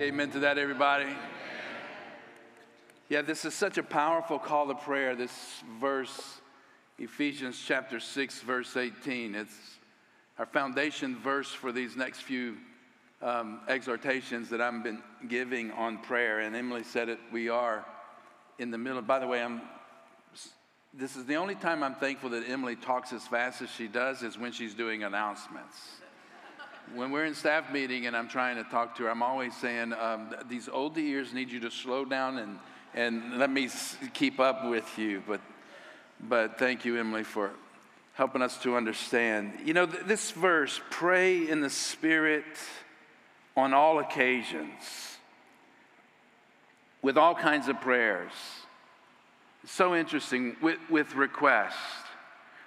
Amen to that, everybody. Yeah, this is such a powerful call to prayer, this verse, Ephesians chapter 6, verse 18. It's our foundation verse for these next few exhortations that I've been giving on prayer. And Emily said it, we are in the middle. By the way, this is the only time I'm thankful that Emily talks as fast as she does is when she's doing announcements. When we're in staff meeting and I'm trying to talk to her, I'm always saying, these old ears need you to slow down and let me keep up with you. But thank you, Emily, for helping us to understand. You know, this verse, pray in the Spirit on all occasions, with all kinds of prayers. So interesting, with requests.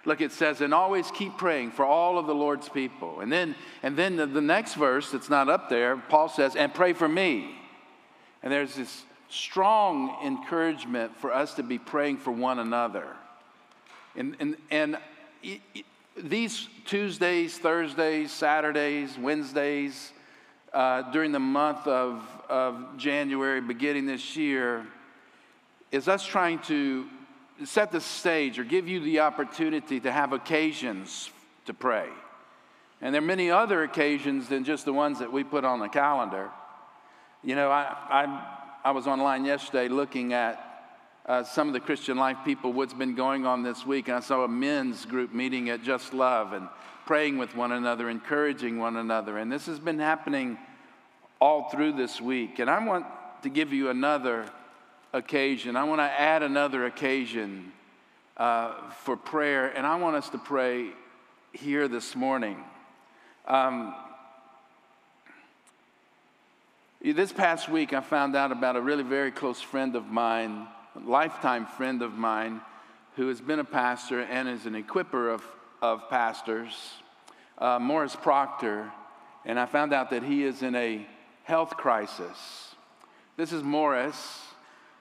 Look, it says, and always keep praying for all of the Lord's people. And then the next verse that's not up there, Paul says, and pray for me. And there's this strong encouragement for us to be praying for one another. And these Tuesdays, Thursdays, Saturdays, Wednesdays, during the month of January, beginning this year, is us trying to set the stage or give you the opportunity to have occasions to pray. And there are many other occasions than just the ones that we put on the calendar. You know, I was online yesterday looking at some of the Christian Life people, what's been going on this week, and I saw a men's group meeting at Just Love and praying with one another, encouraging one another. And this has been happening all through this week. And I want to give you another occasion. I want to add another occasion for prayer, and I want us to pray here this morning. This past week, I found out about a really very close friend of mine, a lifetime friend of mine, who has been a pastor and is an equipper of pastors, Morris Proctor, and I found out that he is in a health crisis. This is Morris,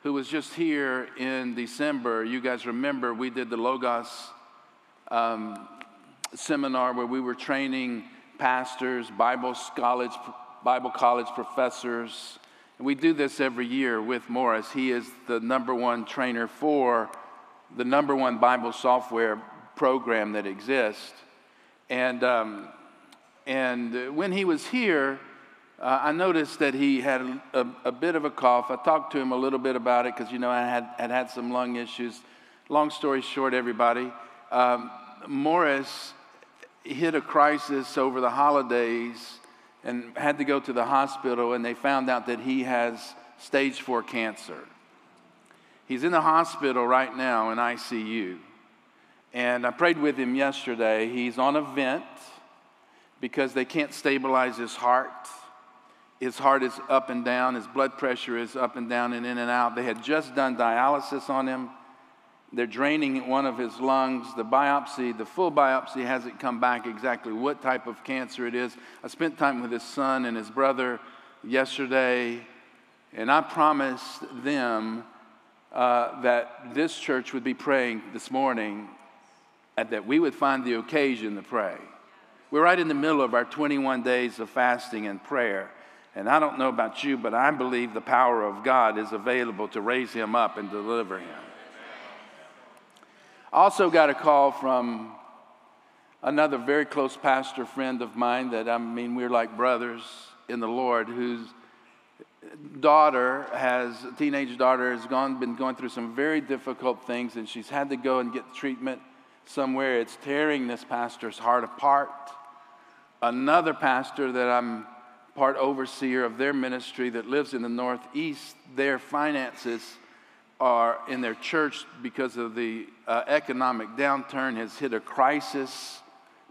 who was just here in December. You guys remember we did the Logos seminar where we were training pastors, Bible college professors. And we do this every year with Morris. He is the #1 trainer for the #1 Bible software program that exists. And when he was here, I noticed that he had a bit of a cough. I talked to him a little bit about it because, you know, I had some lung issues. Long story short, everybody, Morris hit a crisis over the holidays and had to go to the hospital, and they found out that he has stage 4 cancer. He's in the hospital right now in ICU. And I prayed with him yesterday. He's on a vent because they can't stabilize his heart. His heart is up and down. His blood pressure is up and down and in and out. They had just done dialysis on him. They're draining one of his lungs. The full biopsy hasn't come back exactly what type of cancer it is. I spent time with his son and his brother yesterday, and I promised them that this church would be praying this morning and that we would find the occasion to pray. We're right in the middle of our 21 days of fasting and prayer. And I don't know about you, but I believe the power of God is available to raise him up and deliver him. I also got a call from another very close pastor friend of mine that, I mean, we're like brothers in the Lord, whose daughter been going through some very difficult things, and she's had to go and get treatment somewhere. It's tearing this pastor's heart apart. Another pastor that I'm part overseer of their ministry that lives in the Northeast, their finances are in their church because of the economic downturn has hit a crisis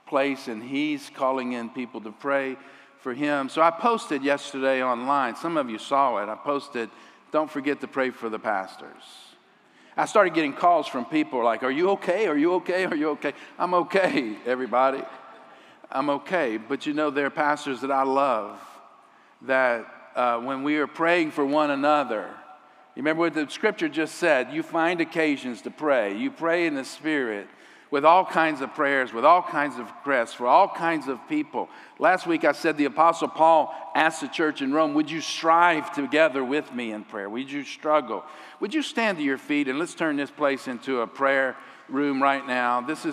place, and he's calling in people to pray for him. So I posted yesterday online, some of you saw it, I posted, don't forget to pray for the pastors. I started getting calls from people like, are you okay? Are you okay? Are you okay? I'm okay, everybody. I'm okay, but you know there are pastors that I love that when we are praying for one another, you remember what the scripture just said, you find occasions to pray. You pray in the Spirit. with all kinds of prayers, with all kinds of requests, for all kinds of people. Last week I said the Apostle Paul asked the church in Rome, would you strive together with me in prayer? Would you struggle? Would you stand to your feet, and let's turn this place into a prayer room right now. This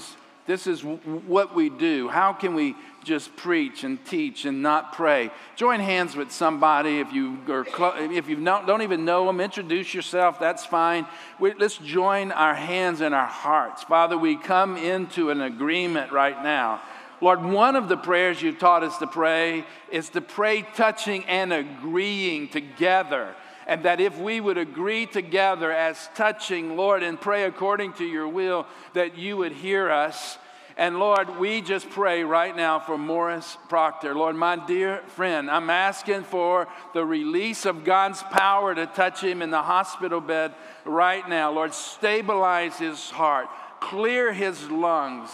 is what we do. How can we just preach and teach and not pray? Join hands with somebody. If you don't even know them, introduce yourself. That's fine. Let's join our hands and our hearts. Father, we come into an agreement right now. Lord, one of the prayers you've taught us to pray is to pray touching and agreeing together. And that if we would agree together as touching, Lord, and pray according to your will, that you would hear us. And Lord, we just pray right now for Morris Proctor. Lord, my dear friend, I'm asking for the release of God's power to touch him in the hospital bed right now. Lord, stabilize his heart, clear his lungs.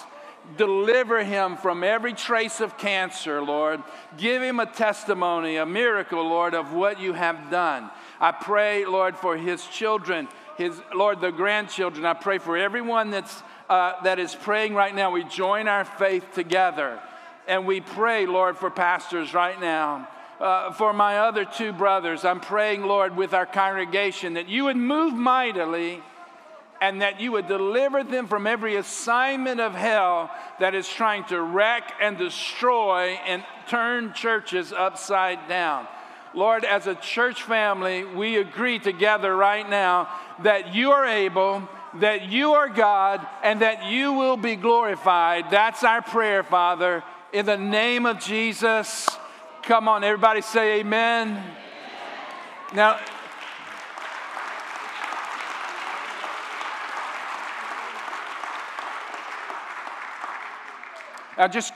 Deliver him from every trace of cancer, Lord. Give him a testimony, a miracle, Lord, of what you have done. I pray, Lord, for his children, the grandchildren. I pray for everyone that is praying right now. We join our faith together, and we pray, Lord, for pastors right now. For my other two brothers, I'm praying, Lord, with our congregation that you would move mightily, and that you would deliver them from every assignment of hell that is trying to wreck and destroy and turn churches upside down. Lord, as a church family, we agree together right now that you are able, that you are God, and that you will be glorified. That's our prayer, Father. In the name of Jesus, come on, everybody say amen. Amen. Now, just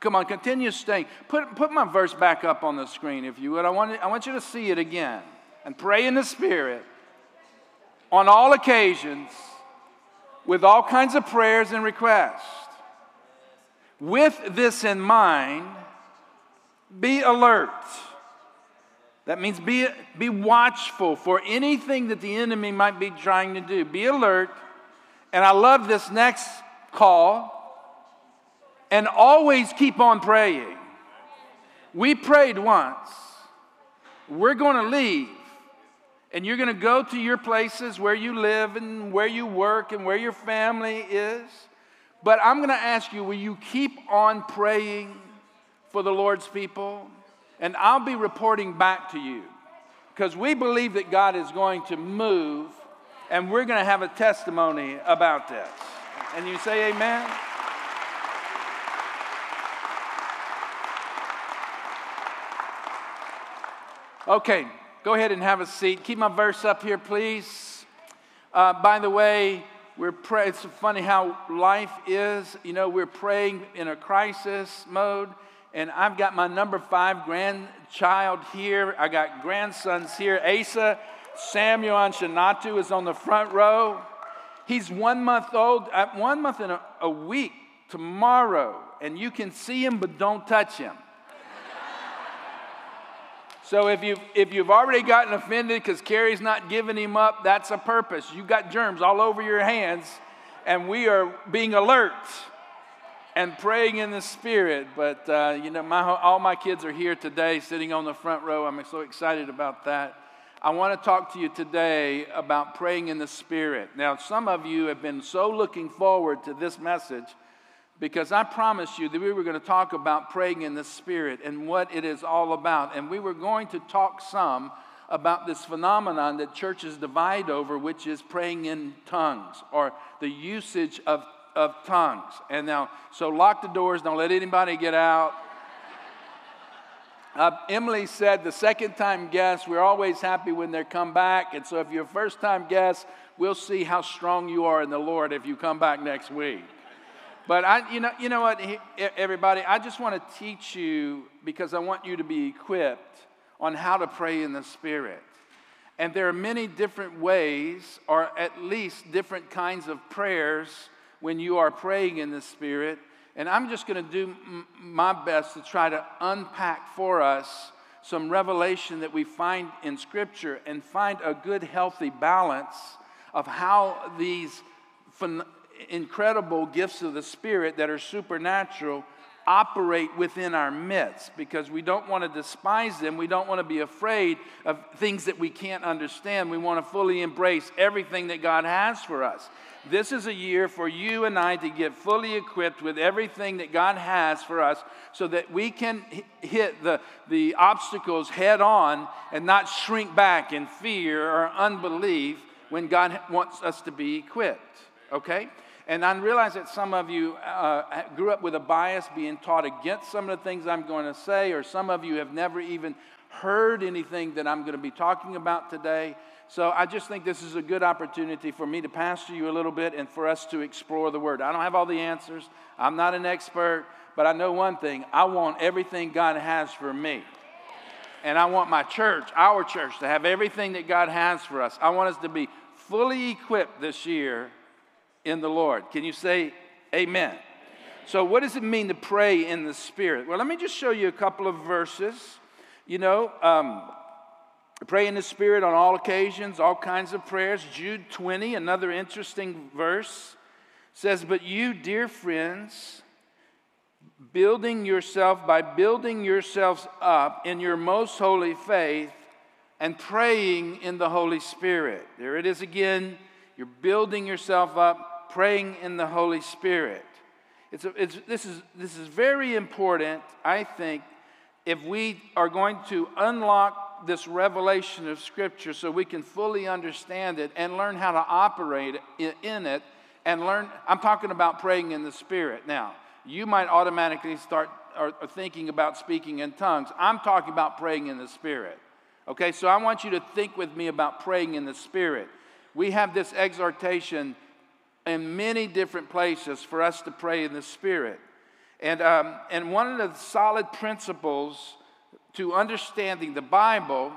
come on, continue staying. Put my verse back up on the screen, if you would. I want you to see it again. And pray in the Spirit on all occasions with all kinds of prayers and requests. With this in mind, be alert. That means be watchful for anything that the enemy might be trying to do. Be alert. And I love this next call. And always keep on praying. We prayed once. We're going to leave. And you're going to go to your places where you live and where you work and where your family is. But I'm going to ask you, will you keep on praying for the Lord's people? And I'll be reporting back to you. Because we believe that God is going to move. And we're going to have a testimony about this. And you say amen? Okay, go ahead and have a seat. Keep my verse up here, please. By the way, it's funny how life is. You know, we're praying in a crisis mode, and I've got my number 5 grandchild here. I got grandsons here. Asa, Samuel, and Shanatu is on the front row. He's 1 month old, 1 month and a week tomorrow, and you can see him, but don't touch him. So if you've already gotten offended because Carrie's not giving him up, that's a purpose. You've got germs all over your hands, and we are being alert and praying in the Spirit. But, you know, all my kids are here today sitting on the front row. I'm so excited about that. I want to talk to you today about praying in the Spirit. Now, some of you have been so looking forward to this message, because I promised you that we were going to talk about praying in the Spirit and what it is all about. And we were going to talk some about this phenomenon that churches divide over, which is praying in tongues or the usage of tongues. And now, so lock the doors. Don't let anybody get out. Emily said the second-time guest, we're always happy when they come back. And so if you're a first-time guest, we'll see how strong you are in the Lord if you come back next week. But you know what, everybody, I just want to teach you, because I want you to be equipped on how to pray in the Spirit. And there are many different ways, or at least different kinds of prayers when you are praying in the Spirit. And I'm just going to do my best to try to unpack for us some revelation that we find in Scripture and find a good, healthy balance of how these incredible gifts of the Spirit that are supernatural operate within our midst, because we don't want to despise them. We don't want to be afraid of things that we can't understand. We want to fully embrace everything that God has for us. This is a year for you and I to get fully equipped with everything that God has for us so that we can hit the obstacles head on and not shrink back in fear or unbelief when God wants us to be equipped, okay? And I realize that some of you grew up with a bias being taught against some of the things I'm going to say, or some of you have never even heard anything that I'm going to be talking about today. So I just think this is a good opportunity for me to pastor you a little bit and for us to explore the Word. I don't have all the answers. I'm not an expert, but I know one thing. I want everything God has for me. And I want my church, our church, to have everything that God has for us. I want us to be fully equipped this year in the Lord. Can you say amen? Amen. So what does it mean to pray in the Spirit? Well, let me just show you a couple of verses. You know, pray in the Spirit on all occasions, all kinds of prayers. Jude 20, another interesting verse, says, "But you, dear friends, building yourselves up in your most holy faith and praying in the Holy Spirit." There it is again. You're building yourself up, praying in the Holy Spirit. This is very important, I think, if we are going to unlock this revelation of Scripture so we can fully understand it and learn how to operate in it and learn. I'm talking about praying in the Spirit now. You might automatically start thinking about speaking in tongues. I'm talking about praying in the Spirit. Okay, so I want you to think with me about praying in the Spirit. We have this exhortation in many different places for us to pray in the Spirit. And one of the solid principles to understanding the Bible,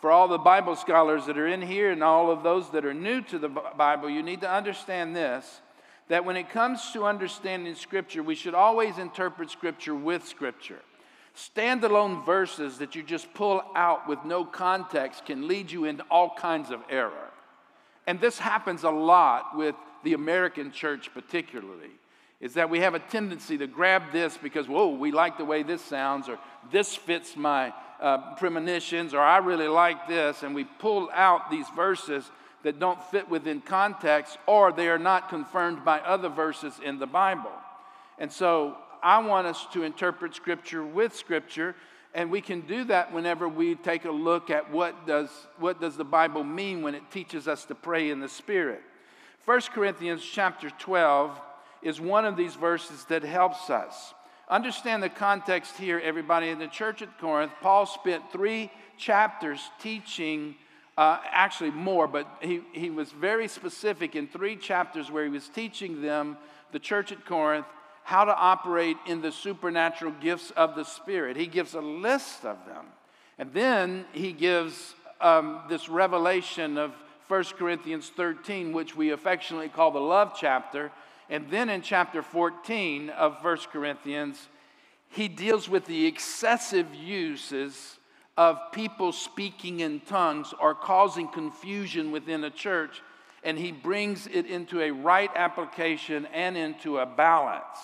for all the Bible scholars that are in here and all of those that are new to the Bible, you need to understand this, that when it comes to understanding Scripture, we should always interpret Scripture with Scripture. Standalone verses that you just pull out with no context can lead you into all kinds of error. And this happens a lot with the American church particularly, is that we have a tendency to grab this because, whoa, we like the way this sounds, or this fits my premonitions, or I really like this, and we pull out these verses that don't fit within context, or they are not confirmed by other verses in the Bible. And so I want us to interpret Scripture with Scripture, and we can do that whenever we take a look at what does the Bible mean when it teaches us to pray in the Spirit. 1 Corinthians chapter 12 is one of these verses that helps us. Understand the context here, everybody. In the church at Corinth, Paul spent 3 chapters teaching. Actually more, but he was very specific in 3 chapters where he was teaching them, the church at Corinth, how to operate in the supernatural gifts of the Spirit. He gives a list of them. And then he gives this revelation of 1 Corinthians 13, which we affectionately call the love chapter. And then in chapter 14 of 1 Corinthians, he deals with the excessive uses of people speaking in tongues or causing confusion within a church, and he brings it into a right application and into a balance.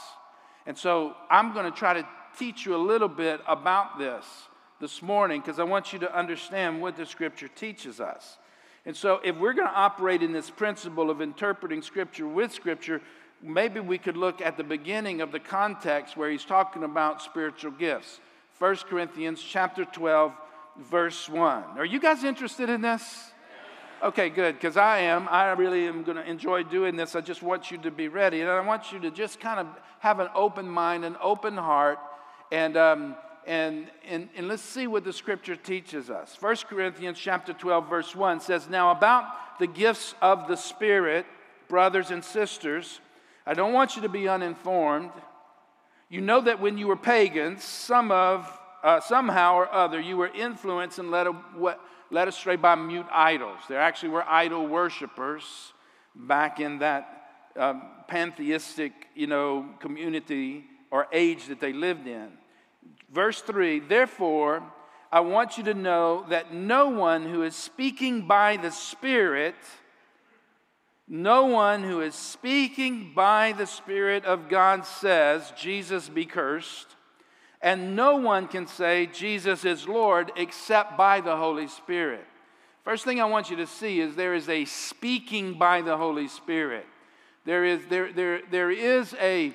And so I'm going to try to teach you a little bit about this morning, because I want you to understand what the Scripture teaches us. And so if we're going to operate in this principle of interpreting Scripture with Scripture, maybe we could look at the beginning of the context where he's talking about spiritual gifts. 1 Corinthians chapter 12, verse 1. Are you guys interested in this? Okay, good, because I am. I really am going to enjoy doing this. I just want you to be ready, and I want you to just kind of have an open mind, an open heart, and let's see what the Scripture teaches us. 1 Corinthians chapter 12, verse 1 says, "Now about the gifts of the Spirit, brothers and sisters, I don't want you to be uninformed. You know that when you were pagans, somehow or other, you were influenced and led astray by mute idols." There actually were idol worshipers back in that pantheistic, community or age that they lived in. Verse 3, "Therefore, I want you to know that no one who is speaking by the Spirit No one who is speaking by the Spirit of God says, Jesus be cursed. And no one can say, Jesus is Lord, except by the Holy Spirit. First thing I want you to see is there is a speaking by the Holy Spirit. There is a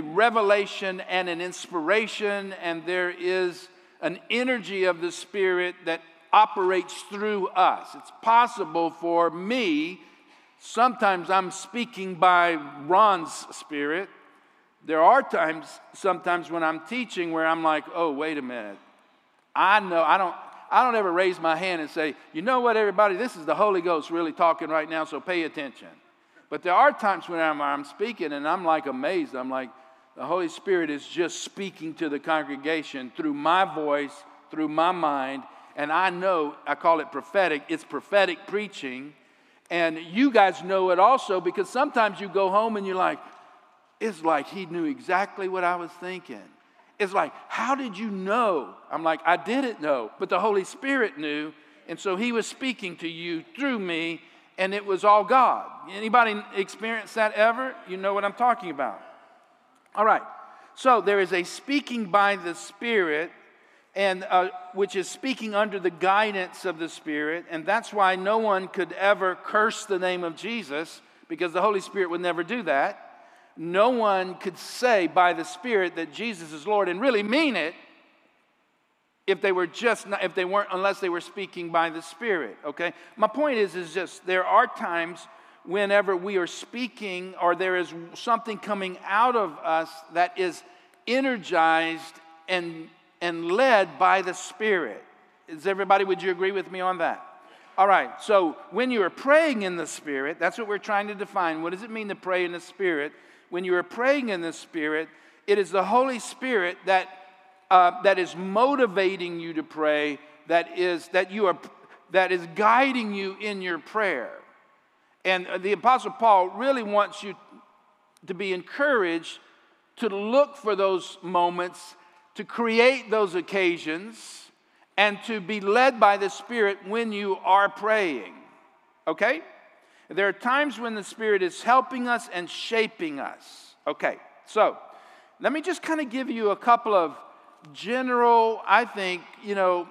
revelation and an inspiration, and there is an energy of the Spirit that operates through us. It's possible for me, sometimes I'm speaking by Ron's Spirit. There are times, sometimes when I'm teaching where I'm like, oh, wait a minute. I don't ever raise my hand and say, you know what, everybody, this is the Holy Ghost really talking right now, so pay attention. But there are times when I'm speaking and I'm like amazed. I'm like, the Holy Spirit is just speaking to the congregation through my voice, through my mind, and I know, I call it prophetic. It's prophetic preaching, and you guys know it also because sometimes you go home and you're like, it's like he knew exactly what I was thinking. It's like, how did you know? I'm like, I didn't know, but the Holy Spirit knew, and so he was speaking to you through me, and it was all God. Anybody experienced that ever? You know what I'm talking about. All right, so there is a speaking by the Spirit, and which is speaking under the guidance of the Spirit, and that's why no one could ever curse the name of Jesus, because the Holy Spirit would never do that. No one could say by the Spirit that Jesus is Lord and really mean it if they were just not, if they weren't, unless they were speaking by the Spirit. Okay. My point is just there are times whenever we are speaking or there is something coming out of us that is energized and led by the Spirit. Is everybody? Would you agree with me on that? All right, so when you are praying in the Spirit, that's what we're trying to define. What does it mean to pray in the Spirit? When you are praying in the Spirit, it is the Holy Spirit that is motivating you to pray, that is guiding you in your prayer. And the Apostle Paul really wants you to be encouraged to look for those moments, to create those occasions, and to be led by the Spirit when you are praying, okay? There are times when the Spirit is helping us and shaping us, okay? So let me just kind of give you a couple of general, I think, you know,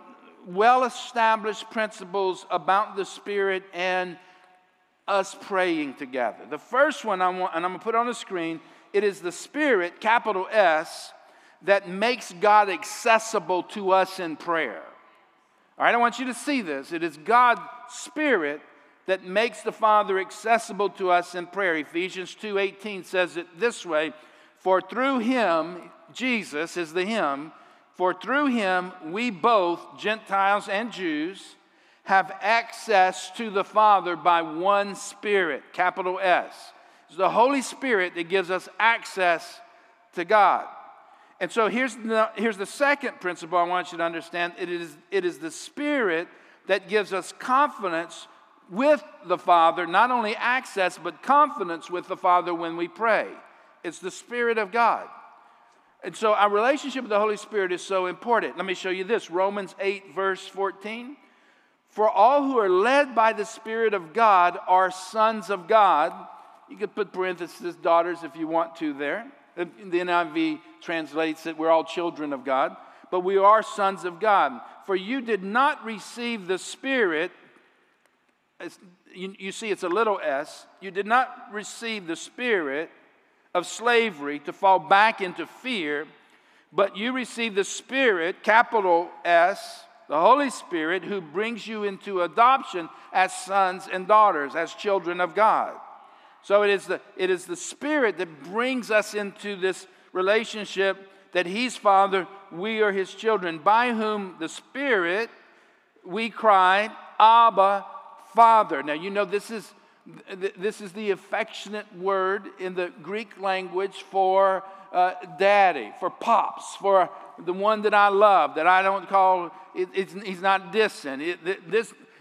well-established principles about the Spirit and us praying together. The first one I want, and I'm going to put on the screen, it is the Spirit, capital S, that makes God accessible to us in prayer. All right, I want you to see this. It is God's Spirit that makes the Father accessible to us in prayer. Ephesians 2:18 says it this way, for through him, Jesus is the hymn, for through him we both, Gentiles and Jews, have access to the Father by one Spirit, capital S. It's the Holy Spirit that gives us access to God. And so here's the second principle I want you to understand. It is the Spirit that gives us confidence with the Father, not only access, but confidence with the Father when we pray. It's the Spirit of God. And so our relationship with the Holy Spirit is so important. Let me show you this. Romans 8, verse 14. For all who are led by the Spirit of God are sons of God. You could put parentheses, daughters, if you want to there. The NIV translates that we're all children of God, but we are sons of God. For you did not receive the Spirit, you see it's a little s, you did not receive the spirit of slavery to fall back into fear, but you received the Spirit, capital S, the Holy Spirit, who brings you into adoption as sons and daughters, as children of God. So it is the Spirit that brings us into this relationship that he's Father, we are his children, by whom the Spirit we cry, Abba, Father. Now, you know, this is the affectionate word in the Greek language for daddy, for pops, for the one that I love, that I don't call, he's not distant.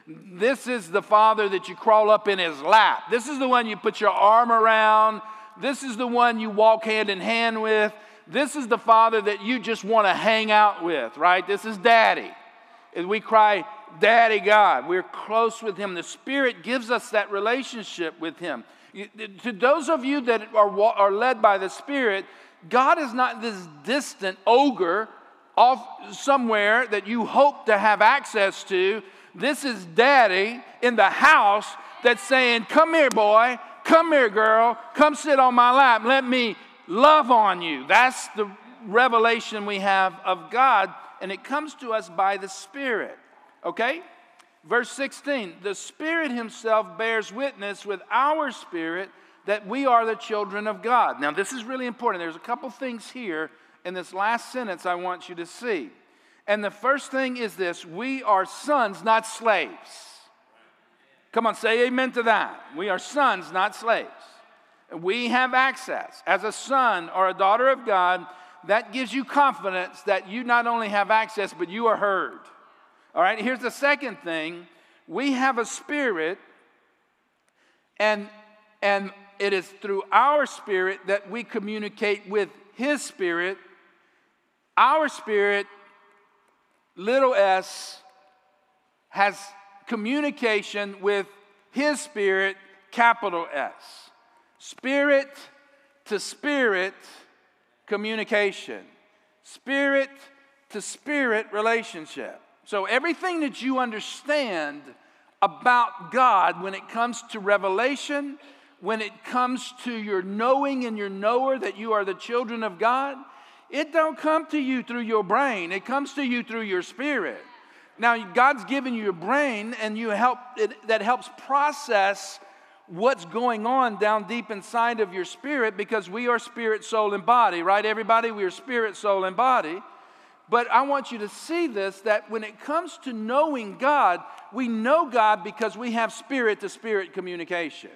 This is the Father that you crawl up in his lap. This is the one you put your arm around. This is the one you walk hand in hand with. This is the Father that you just want to hang out with, right? This is Daddy. And we cry, like Daddy God. We're close with him. The Spirit gives us that relationship with him. To those of you that are led by the Spirit, God is not this distant ogre off somewhere that you hope to have access to. This is Daddy in the house that's saying, come here, boy. Come here, girl. Come sit on my lap. Let me love on you. That's the revelation we have of God, and it comes to us by the Spirit. Okay? Verse 16, the Spirit himself bears witness with our spirit that we are the children of God. Now, this is really important. There's a couple things here in this last sentence I want you to see. And the first thing is this: we are sons, not slaves. Come on, say amen to that. We are sons, not slaves. We have access. As a son or a daughter of God, that gives you confidence that you not only have access, but you are heard. All right, here's the second thing. We have a spirit, and it is through our spirit that we communicate with his spirit. Our spirit, little s, has communication with his spirit, capital S. Spirit to spirit communication. Spirit to spirit relationship. So everything that you understand about God when it comes to revelation, when it comes to your knowing and your knower that you are the children of God, it don't come to you through your brain. It comes to you through your spirit. Now, God's given you your brain, and that helps process what's going on down deep inside of your spirit, because we are spirit, soul, and body, right, everybody? We are spirit, soul, and body. But I want you to see this, that when it comes to knowing God, we know God because we have spirit-to-spirit communication.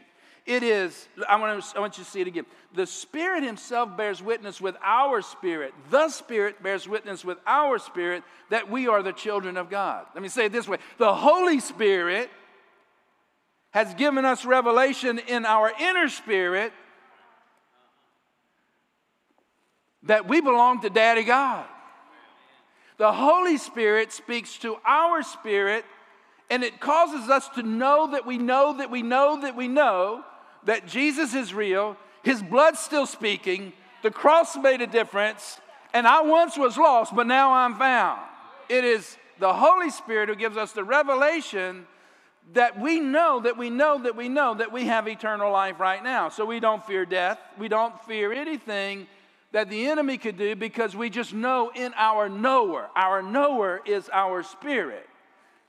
It is, I want you to see it again. The Spirit himself bears witness with our spirit. The Spirit bears witness with our spirit that we are the children of God. Let me say it this way. The Holy Spirit has given us revelation in our inner spirit that we belong to Daddy God. The Holy Spirit speaks to our spirit, and it causes us to know that we know that we know that we know that Jesus is real, his blood's still speaking, the cross made a difference, and I once was lost, but now I'm found. It is the Holy Spirit who gives us the revelation that we know that we know that we know that we have eternal life right now. So we don't fear death. We don't fear anything that the enemy could do, because we just know in our knower. Our knower is our spirit.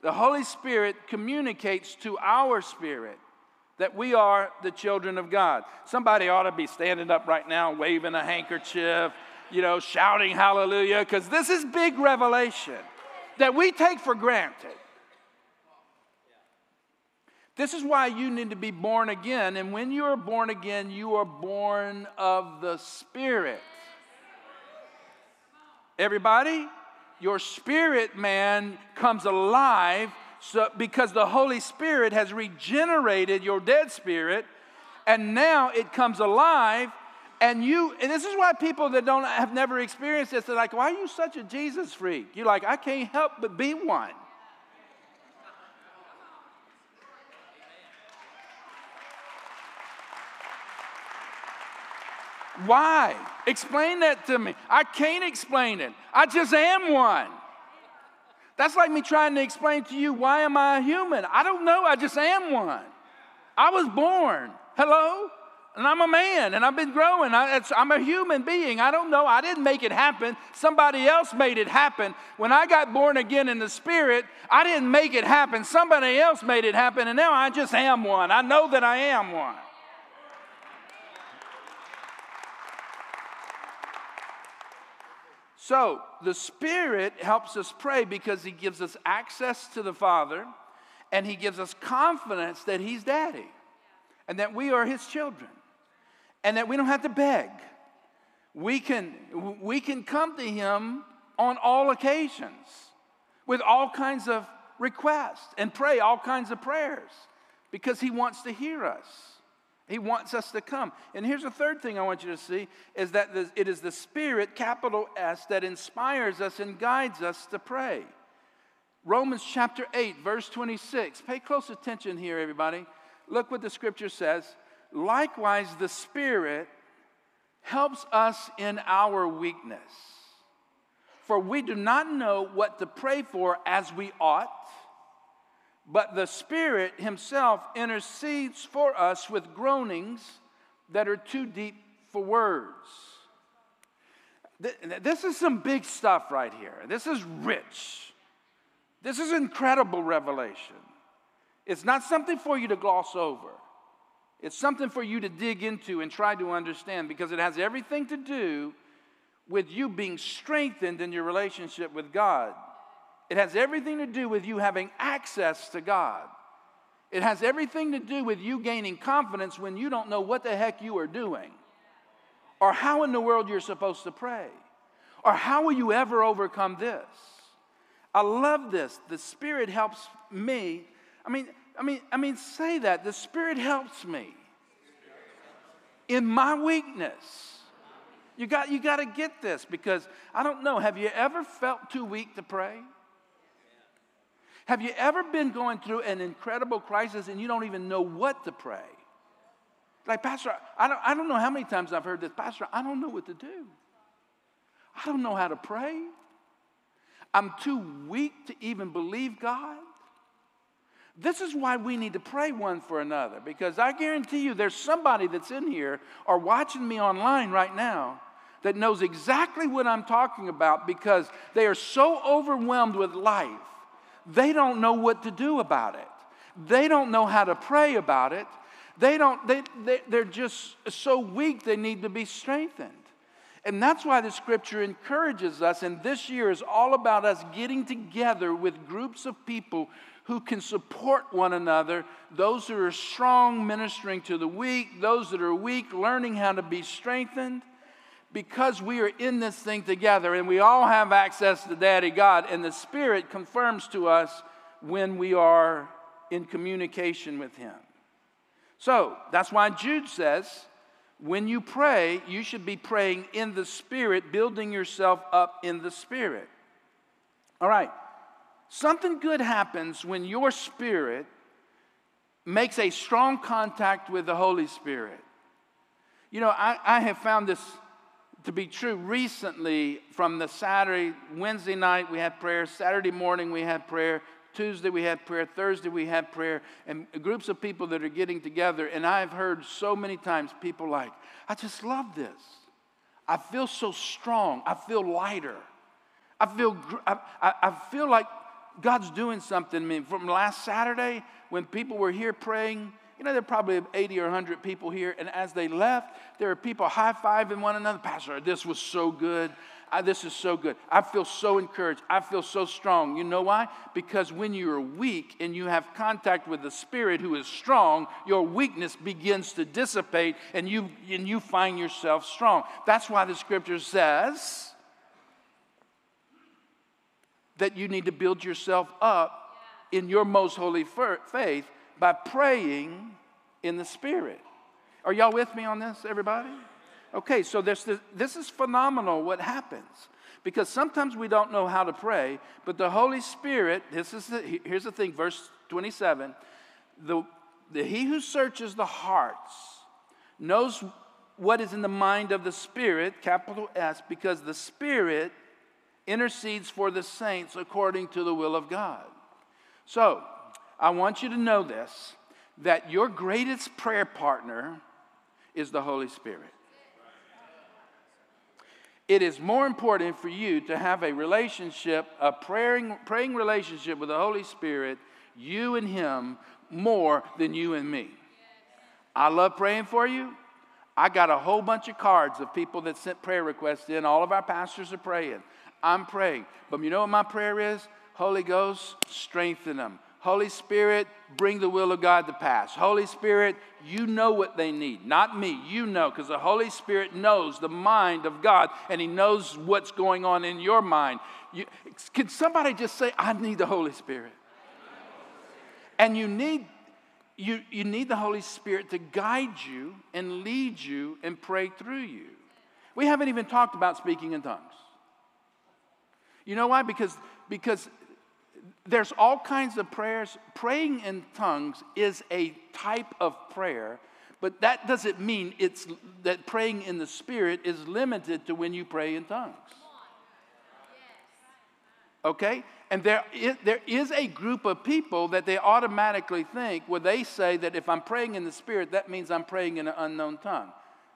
The Holy Spirit communicates to our spirit that we are the children of God. Somebody ought to be standing up right now, waving a handkerchief, shouting hallelujah, because this is big revelation that we take for granted. This is why you need to be born again. And when you are born again, you are born of the Spirit. Everybody? Your spirit man comes alive because the Holy Spirit has regenerated your dead spirit, and now it comes alive, and this is why people that have never experienced this, they're like, why are you such a Jesus freak? You're like, I can't help but be one. Why? Explain that to me. I can't explain it. I just am one. That's like me trying to explain to you, why am I a human? I don't know. I just am one. I was born. Hello? And I'm a man, and I've been growing. I'm a human being. I don't know. I didn't make it happen. Somebody else made it happen. When I got born again in the Spirit, I didn't make it happen. Somebody else made it happen, and now I just am one. I know that I am one. So the Spirit helps us pray because he gives us access to the Father, and he gives us confidence that he's Daddy and that we are his children and that we don't have to beg. We can come to him on all occasions with all kinds of requests and pray all kinds of prayers because he wants to hear us. He wants us to come. And here's the third thing I want you to see, is that it is the Spirit, capital S, that inspires us and guides us to pray. Romans chapter 8, verse 26. Pay close attention here, everybody. Look what the scripture says. Likewise, the Spirit helps us in our weakness. For we do not know what to pray for as we ought, but the Spirit himself intercedes for us with groanings that are too deep for words. This is some big stuff right here. This is rich. This is incredible revelation. It's not something for you to gloss over. It's something for you to dig into and try to understand, because it has everything to do with you being strengthened in your relationship with God. It has everything to do with you having access to God. It has everything to do with you gaining confidence when you don't know what the heck you are doing, or how in the world you're supposed to pray, or how will you ever overcome this. I love this. The Spirit helps me. I mean, say that. The Spirit helps me in my weakness. You got to get this, because I don't know. Have you ever felt too weak to pray? Have you ever been going through an incredible crisis and you don't even know what to pray? Like, Pastor, I don't know how many times I've heard this. Pastor, I don't know what to do. I don't know how to pray. I'm too weak to even believe God. This is why we need to pray one for another, because I guarantee you there's somebody that's in here or watching me online right now that knows exactly what I'm talking about, because they are so overwhelmed with life, they don't know what to do about it. They don't know how to pray about it. They're just so weak they need to be strengthened. And that's why the scripture encourages us, and this year is all about us getting together with groups of people who can support one another, those who are strong ministering to the weak, those that are weak learning how to be strengthened, because we are in this thing together and we all have access to Daddy God, and the Spirit confirms to us when we are in communication with Him. So that's why Jude says, when you pray, you should be praying in the Spirit, building yourself up in the Spirit. All right. Something good happens when your spirit makes a strong contact with the Holy Spirit. You know, I have found this to be true recently. From the Wednesday night we had prayer, Saturday morning we had prayer, Tuesday we had prayer, Thursday we had prayer, and groups of people that are getting together, and I've heard so many times people like, I just love this. I feel so strong. I feel lighter. I feel like God's doing something to me. From last Saturday, when people were here praying, you know, there are probably 80 or 100 people here, and as they left, there were people high-fiving one another. Pastor, this was so good. This is so good. I feel so encouraged. I feel so strong. You know why? Because when you're weak and you have contact with the Spirit who is strong, your weakness begins to dissipate, and you find yourself strong. That's why the scripture says that you need to build yourself up in your most holy faith by praying in the Spirit. Are y'all with me on this, everybody? Okay, so this is phenomenal what happens, because sometimes we don't know how to pray, but the Holy Spirit, here's the thing, verse 27, He who searches the hearts knows what is in the mind of the Spirit, capital S, because the Spirit intercedes for the saints according to the will of God. So, I want you to know this, that your greatest prayer partner is the Holy Spirit. It is more important for you to have a relationship, a praying relationship with the Holy Spirit, you and Him, more than you and me. I love praying for you. I got a whole bunch of cards of people that sent prayer requests in. All of our pastors are praying. I'm praying. But you know what my prayer is? Holy Ghost, strengthen them. Holy Spirit, bring the will of God to pass. Holy Spirit, you know what they need. Not me, you know, because the Holy Spirit knows the mind of God, and He knows what's going on in your mind. Can somebody just say, I need the Holy Spirit? And you need the Holy Spirit to guide you and lead you and pray through you. We haven't even talked about speaking in tongues. You know why? Because There's all kinds of prayers. Praying in tongues is a type of prayer, but that doesn't mean it's that praying in the Spirit is limited to when you pray in tongues. Okay? And there is a group of people that they automatically think, well, they say that if I'm praying in the Spirit, that means I'm praying in an unknown tongue.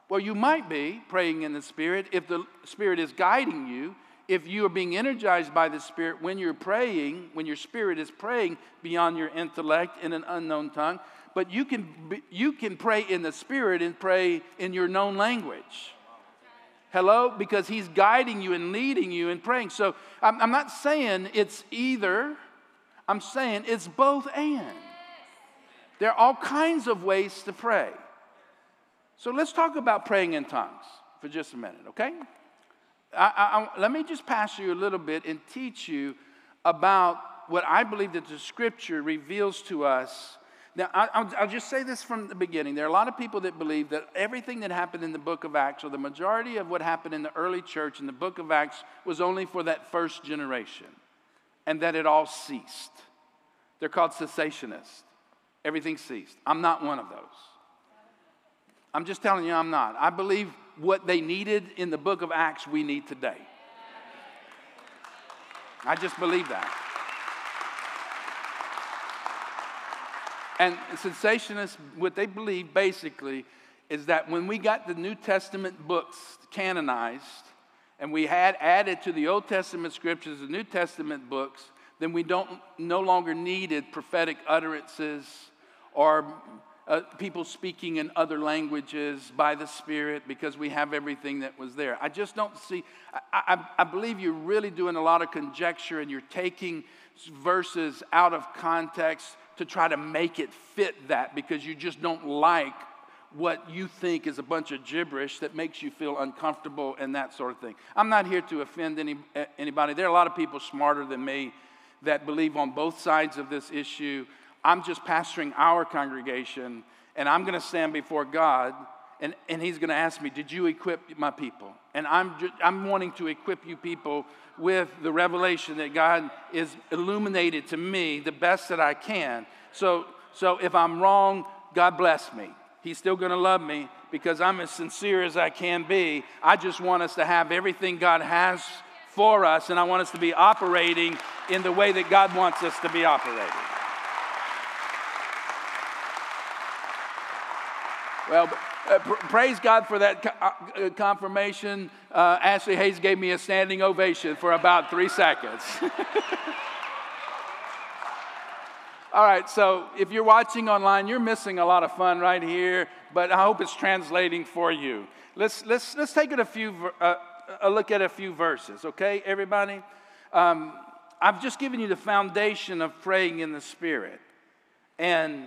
Well, you might be praying in the Spirit if the Spirit is guiding you, if you are being energized by the Spirit when you're praying, when your spirit is praying beyond your intellect in an unknown tongue. But you can pray in the Spirit and pray in your known language. Hello? Because he's guiding you and leading you in praying. So I'm not saying it's either. I'm saying it's both and. There are all kinds of ways to pray. So let's talk about praying in tongues for just a minute, okay? Let me just pass you a little bit and teach you about what I believe that the Scripture reveals to us. Now, I'll just say this from the beginning. There are a lot of people that believe that everything that happened in the book of Acts, or the majority of what happened in the early church in the book of Acts, was only for that first generation, and that it all ceased. They're called cessationists. Everything ceased. I'm not one of those. I'm just telling you I'm not. I believe what they needed in the book of Acts, we need today. I just believe that. And cessationists, what they believe basically is that when we got the New Testament books canonized and we had added to the Old Testament scriptures the New Testament books, then we no longer needed prophetic utterances or people speaking in other languages by the Spirit, because we have everything that was there. I just don't see, I believe you're really doing a lot of conjecture and you're taking verses out of context to try to make it fit that, because you just don't like what you think is a bunch of gibberish that makes you feel uncomfortable and that sort of thing. I'm not here to offend anybody. There are a lot of people smarter than me that believe on both sides of this issue. I'm just pastoring our congregation, and I'm going to stand before God, and he's going to ask me, did you equip my people? And I'm wanting to equip you people with the revelation that God is illuminated to me the best that I can. So if I'm wrong, God bless me. He's still going to love me because I'm as sincere as I can be. I just want us to have everything God has for us, and I want us to be operating in the way that God wants us to be operating. Well, praise God for that confirmation. Ashley Hayes gave me a standing ovation for about 3 seconds. All right, so if you're watching online, you're missing a lot of fun right here, but I hope it's translating for you. Let's take it a look at a few verses, okay, everybody? I've just given you the foundation of praying in the Spirit, and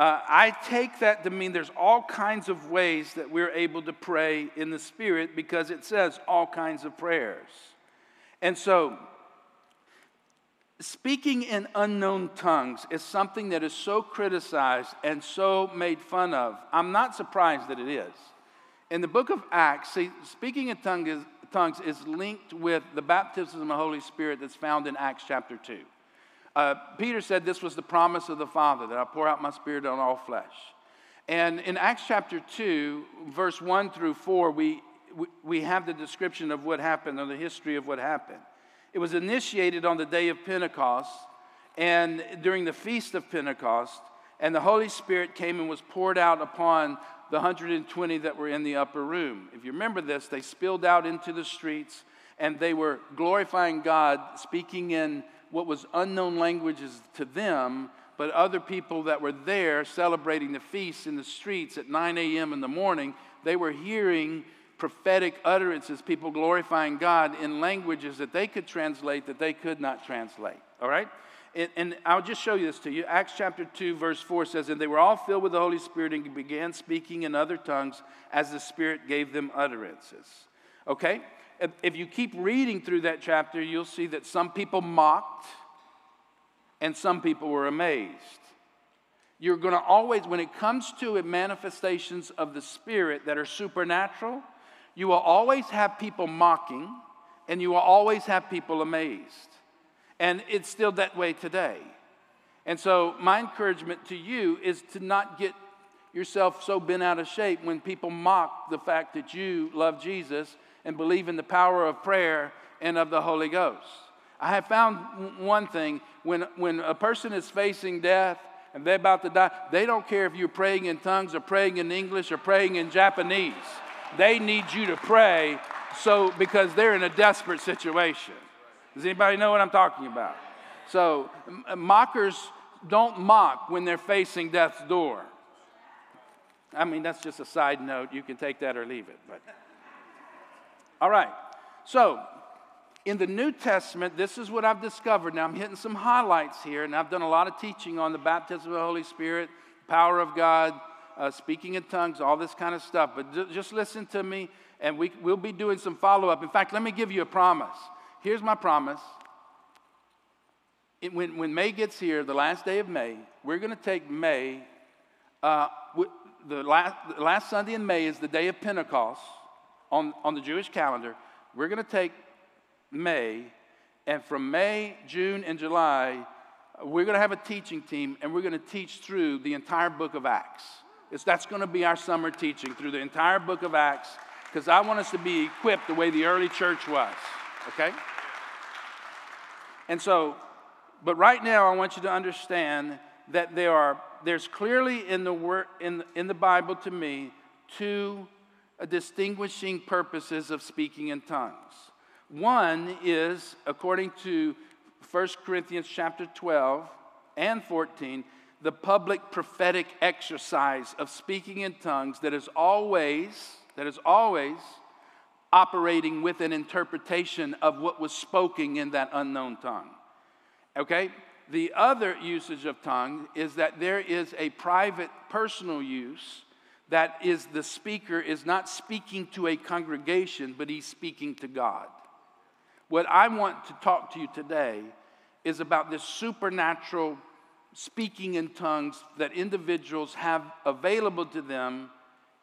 I take that to mean there's all kinds of ways that we're able to pray in the Spirit, because it says all kinds of prayers. And so, speaking in unknown tongues is something that is so criticized and so made fun of. I'm not surprised that it is. In the book of Acts, see, speaking in tongues is linked with the baptism of the Holy Spirit that's found in Acts chapter 2. Peter said this was the promise of the Father, that I'll pour out my Spirit on all flesh. And in Acts chapter 2, verse 1 through 4, we have the description of what happened, or the history of what happened. It was initiated on the day of Pentecost, and during the feast of Pentecost, and the Holy Spirit came and was poured out upon the 120 that were in the upper room. If you remember this, they spilled out into the streets, and they were glorifying God, speaking in what was unknown languages to them, but other people that were there celebrating the feast in the streets at 9 a.m. in the morning, they were hearing prophetic utterances, people glorifying God in languages that they could translate that they could not translate, all right? And I'll just show you this to you. Acts chapter 2, verse 4 says, and they were all filled with the Holy Spirit and began speaking in other tongues as the Spirit gave them utterances, okay? If you keep reading through that chapter, you'll see that some people mocked and some people were amazed. You're going to always, when it comes to manifestations of the Spirit that are supernatural, you will always have people mocking and you will always have people amazed. And it's still that way today. And so my encouragement to you is to not get yourself so bent out of shape when people mock the fact that you love Jesus and believe in the power of prayer and of the Holy Ghost. I have found one thing, when a person is facing death and they're about to die, they don't care if you're praying in tongues or praying in English or praying in Japanese. They need you to pray because they're in a desperate situation. Does anybody know what I'm talking about? So mockers don't mock when they're facing death's door. I mean, that's just a side note. You can take that or leave it. But all right. So in the New Testament, this is what I've discovered. Now, I'm hitting some highlights here, and I've done a lot of teaching on the baptism of the Holy Spirit, power of God, speaking in tongues, all this kind of stuff. But just listen to me, and we'll be doing some follow-up. In fact, let me give you a promise. Here's my promise. When May gets here, the last day of May, we're going to take May. The last Sunday in May is the day of Pentecost on the Jewish calendar. We're going to take May, and from May, June, and July, we're going to have a teaching team, and we're going to teach through the entire book of Acts. That's going to be our summer teaching through the entire book of Acts, because I want us to be equipped the way the early church was, okay? And so, but right now I want you to understand that there's clearly in the word, in the Bible to me, two distinguishing purposes of speaking in tongues. One is, according to 1 Corinthians chapter 12 and 14, the public prophetic exercise of speaking in tongues that is always operating with an interpretation of what was spoken in that unknown tongue. Okay? The other usage of tongue is that there is a private, personal use that is the speaker is not speaking to a congregation, but he's speaking to God. What I want to talk to you today is about this supernatural speaking in tongues that individuals have available to them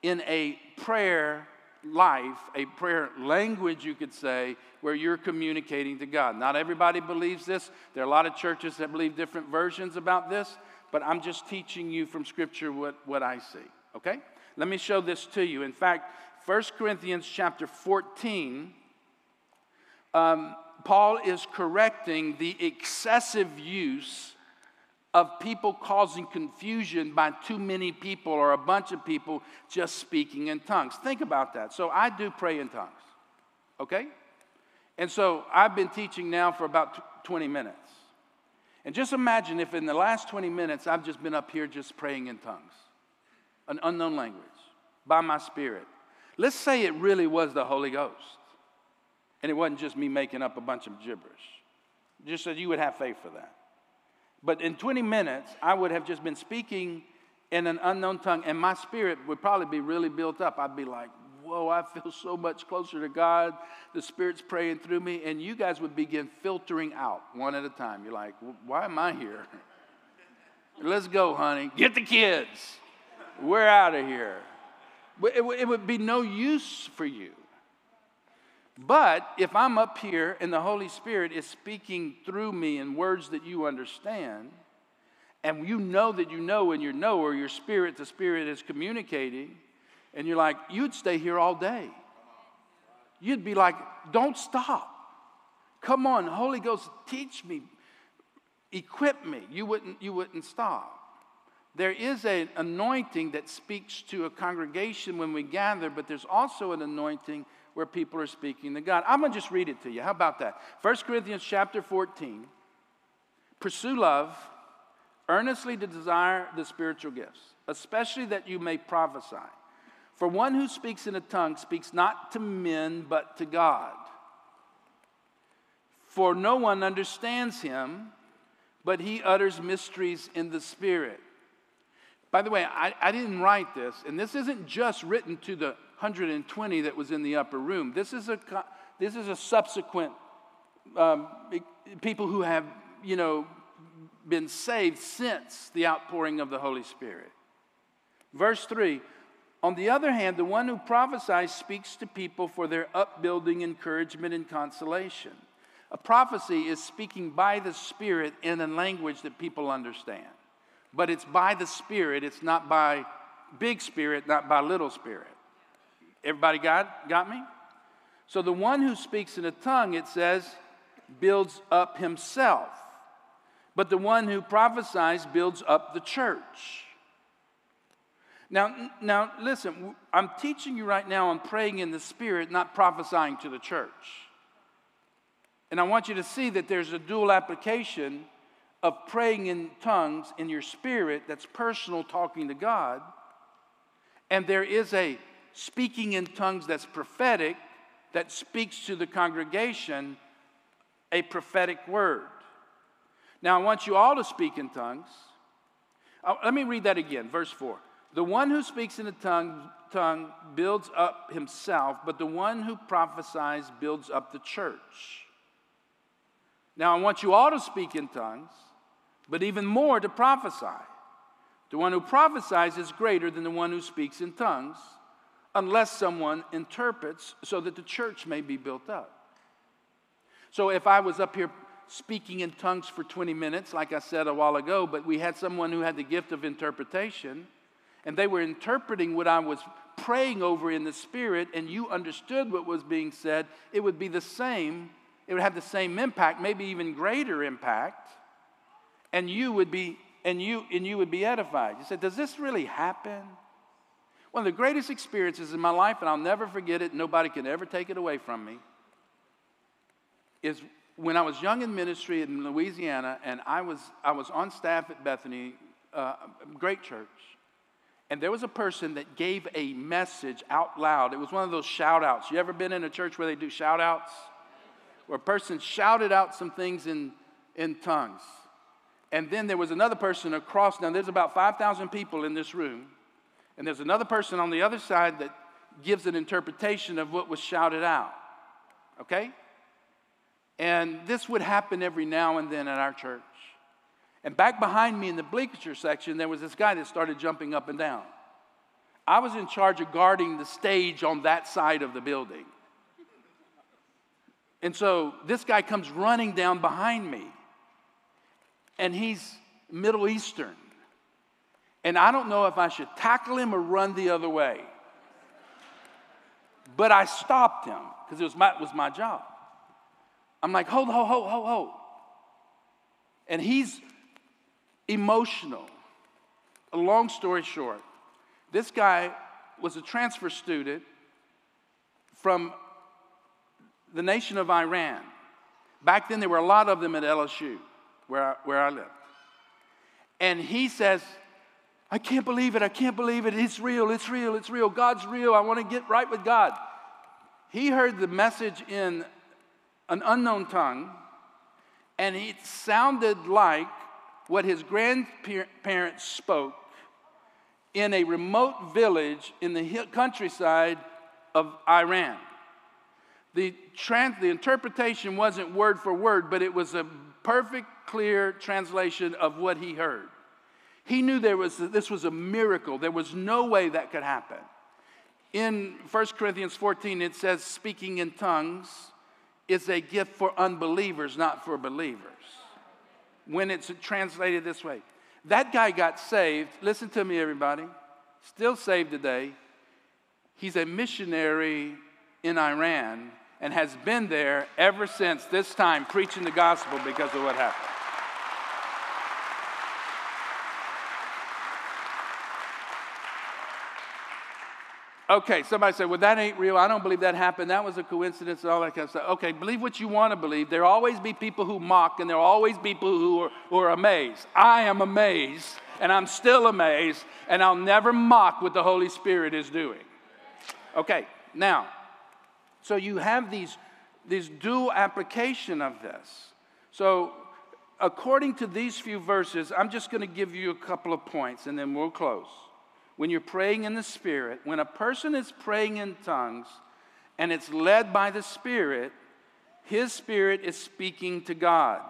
in a prayer life, a prayer language, you could say, where you're communicating to God. Not everybody believes this. There are a lot of churches that believe different versions about this, but I'm just teaching you from Scripture what I see, okay? Let me show this to you. In fact, 1 Corinthians chapter 14, Paul is correcting the excessive use of people causing confusion by too many people or a bunch of people just speaking in tongues. Think about that. So I do pray in tongues, okay? And so I've been teaching now for about 20 minutes. And just imagine if in the last 20 minutes I've just been up here just praying in tongues, an unknown language, by my spirit. Let's say it really was the Holy Ghost. And it wasn't just me making up a bunch of gibberish. Just so you would have faith for that. But in 20 minutes, I would have just been speaking in an unknown tongue, and my spirit would probably be really built up. I'd be like, whoa, I feel so much closer to God. The Spirit's praying through me. And you guys would begin filtering out one at a time. You're like, why am I here? Let's go, honey. Get the kids. We're out of here. It would be no use for you. But if I'm up here and the Holy Spirit is speaking through me in words that you understand, and you know that you know and you know, or your spirit to spirit is communicating, and you're like, you'd stay here all day. You'd be like, don't stop. Come on, Holy Ghost, teach me, equip me. You wouldn't stop. There is an anointing that speaks to a congregation when we gather, but there's also an anointing where people are speaking to God. I'm going to just read it to you. How about that? 1 Corinthians chapter 14. Pursue love, earnestly to desire the spiritual gifts, especially that you may prophesy. For one who speaks in a tongue speaks not to men, but to God. For no one understands him, but he utters mysteries in the Spirit. By the way, I didn't write this, and this isn't just written to the 120 that was in the upper room. This is a subsequent people who have, you know, been saved since the outpouring of the Holy Spirit. Verse 3, on the other hand, the one who prophesies speaks to people for their upbuilding, encouragement, and consolation. A prophecy is speaking by the Spirit in a language that people understand. But it's by the Spirit. It's not by big spirit, not by little spirit. Everybody got me? So the one who speaks in a tongue, it says, builds up himself. But the one who prophesies builds up the church. Now, listen, I'm teaching you right now on praying in the Spirit, not prophesying to the church. And I want you to see that there's a dual application of praying in tongues in your spirit that's personal, talking to God. And there is a speaking in tongues that's prophetic, that speaks to the congregation a prophetic word. Now, I want you all to speak in tongues. Let me read that again, verse 4. The one who speaks in a tongue builds up himself, but the one who prophesies builds up the church. Now, I want you all to speak in tongues, but even more to prophesy. The one who prophesies is greater than the one who speaks in tongues, unless someone interprets so that the church may be built up. So if I was up here speaking in tongues for 20 minutes, like I said a while ago, but we had someone who had the gift of interpretation, and they were interpreting what I was praying over in the Spirit, and you understood what was being said, it would be the same. It would have the same impact, maybe even greater impact, and you would be edified. You said, does this really happen? One of the greatest experiences in my life, and I'll never forget it, nobody can ever take it away from me, is when I was young in ministry in Louisiana, and I was on staff at Bethany, great church. And there was a person that gave a message out loud. It was one of those shout-outs. You ever been in a church where they do shout-outs? Where a person shouted out some things in tongues. And then there was another person across. Now, there's about 5,000 people in this room. And there's another person on the other side that gives an interpretation of what was shouted out. Okay? And this would happen every now and then at our church. And back behind me in the bleacher section, there was this guy that started jumping up and down. I was in charge of guarding the stage on that side of the building. And so this guy comes running down behind me. And he's Middle Eastern. And I don't know if I should tackle him or run the other way. But I stopped him because it was my job. I'm like, hold, ho, ho, ho, ho. And he's emotional. A long story short, this guy was a transfer student from the nation of Iran. Back then, there were a lot of them at LSU, where I lived. And he says, I can't believe it. I can't believe it. It's real. It's real. It's real. God's real. I want to get right with God. He heard the message in an unknown tongue, and it sounded like what his grandparents spoke in a remote village in the countryside of Iran. The interpretation wasn't word for word, but it was a perfect, clear translation of what he heard. He knew this was a miracle. There was no way that could happen. In 1 Corinthians 14, it says speaking in tongues is a gift for unbelievers, not for believers. When it's translated this way. That guy got saved. Listen to me, everybody. Still saved today. He's a missionary in Iran and has been there ever since this time preaching the gospel because of what happened. Okay, somebody said, well, that ain't real. I don't believe that happened. That was a coincidence and all that kind of stuff. Okay, believe what you want to believe. There will always be people who mock, and there will always be people who are amazed. I am amazed, and I'm still amazed, and I'll never mock what the Holy Spirit is doing. Okay, now, so you have these dual application of this. So according to these few verses, I'm just going to give you a couple of points, and then we'll close. When you're praying in the Spirit, when a person is praying in tongues and it's led by the Spirit, his spirit is speaking to God.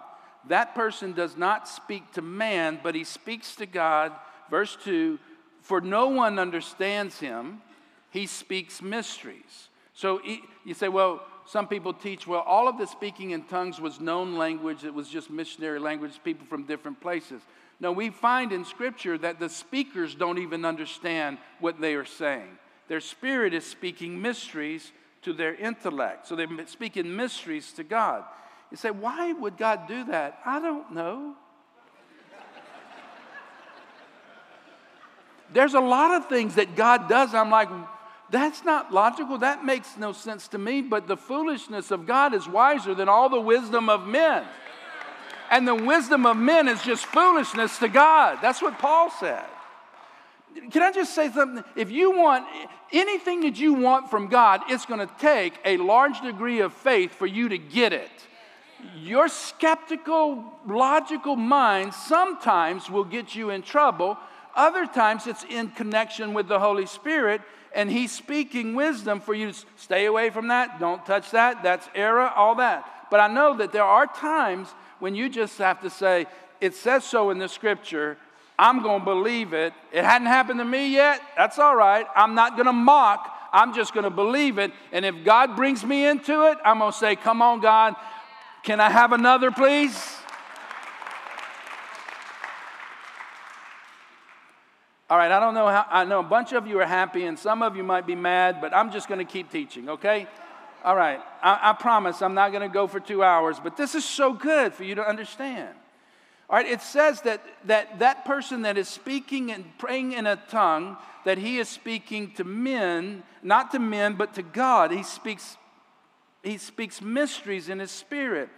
That person does not speak to man, but he speaks to God. Verse 2, for no one understands him. He speaks mysteries. So you say, well, some people teach, well, all of the speaking in tongues was known language. It was just missionary language, people from different places. No, we find in Scripture that the speakers don't even understand what they are saying. Their spirit is speaking mysteries to their intellect. So they're speaking mysteries to God. You say, why would God do that? I don't know. There's a lot of things that God does. I'm like, that's not logical. That makes no sense to me. But the foolishness of God is wiser than all the wisdom of men. And the wisdom of men is just foolishness to God. That's what Paul said. Can I just say something? If you want anything that you want from God, it's going to take a large degree of faith for you to get it. Your skeptical, logical mind sometimes will get you in trouble. Other times it's in connection with the Holy Spirit, and He's speaking wisdom for you to stay away from that, don't touch that, that's error, all that. But I know that there are times when you just have to say, it says so in the Scripture, I'm going to believe it. It hadn't happened to me yet. That's all right. I'm not going to mock. I'm just going to believe it. And if God brings me into it, I'm going to say, come on, God. Can I have another, please? All right, I don't know how. I know a bunch of you are happy, and some of you might be mad, but I'm just going to keep teaching, okay? All right. I promise I'm not going to go for 2 hours, but this is so good for you to understand. All right, it says that person that is speaking and praying in a tongue, that he is speaking to men, not to men, but to God. He speaks mysteries in his spirit.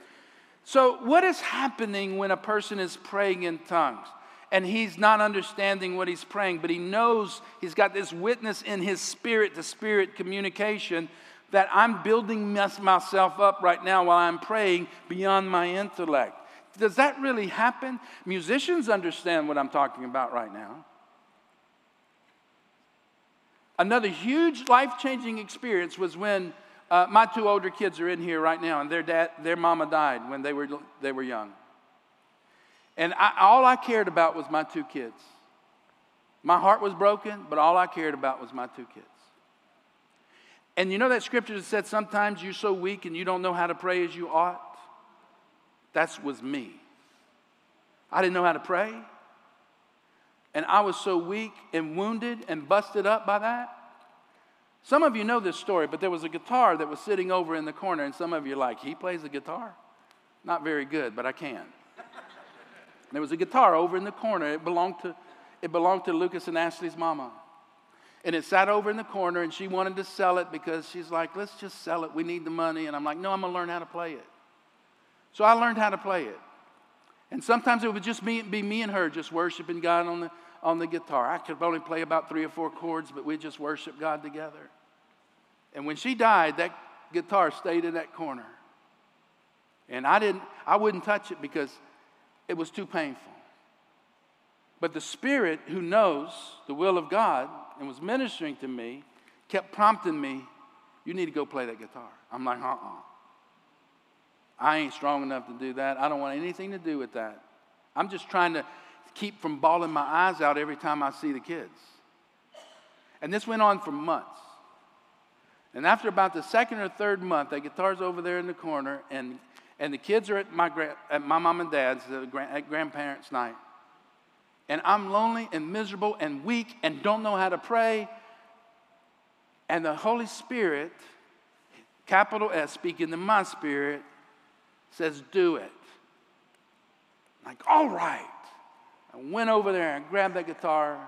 So what is happening when a person is praying in tongues and he's not understanding what he's praying, but he knows he's got this witness in his spirit-to-spirit communication that I'm building myself up right now while I'm praying beyond my intellect? Does that really happen? Musicians understand what I'm talking about right now. Another huge life-changing experience was when my two older kids are in here right now, and their mama died when they were young. And all I cared about was my two kids. My heart was broken, but all I cared about was my two kids. And you know that scripture that said sometimes you're so weak and you don't know how to pray as you ought? That was me. I didn't know how to pray. And I was so weak and wounded and busted up by that. Some of you know this story, but there was a guitar that was sitting over in the corner, and some of you are like, he plays the guitar? Not very good, but I can. There was a guitar over in the corner. It belonged to Lucas and Ashley's mama. And it sat over in the corner, and she wanted to sell it because she's like, let's just sell it. We need the money. And I'm like, no, I'm going to learn how to play it. So I learned how to play it. And sometimes it would just be me and her just worshiping God on the guitar. I could only play about 3 or 4 chords, but we just worship God together. And when she died, that guitar stayed in that corner. And I wouldn't touch it because it was too painful. But the Spirit, who knows the will of God and was ministering to me, kept prompting me, you need to go play that guitar. I'm like, I ain't strong enough to do that. I don't want anything to do with that. I'm just trying to keep from bawling my eyes out every time I see the kids. And this went on for months. And after about the 2nd or 3rd month, that guitar's over there in the corner, and the kids are at my mom and dad's, at grandparents' night. And I'm lonely and miserable and weak and don't know how to pray. And the Holy Spirit, capital S, speaking to my spirit, says, do it. I'm like, all right. I went over there and grabbed that guitar,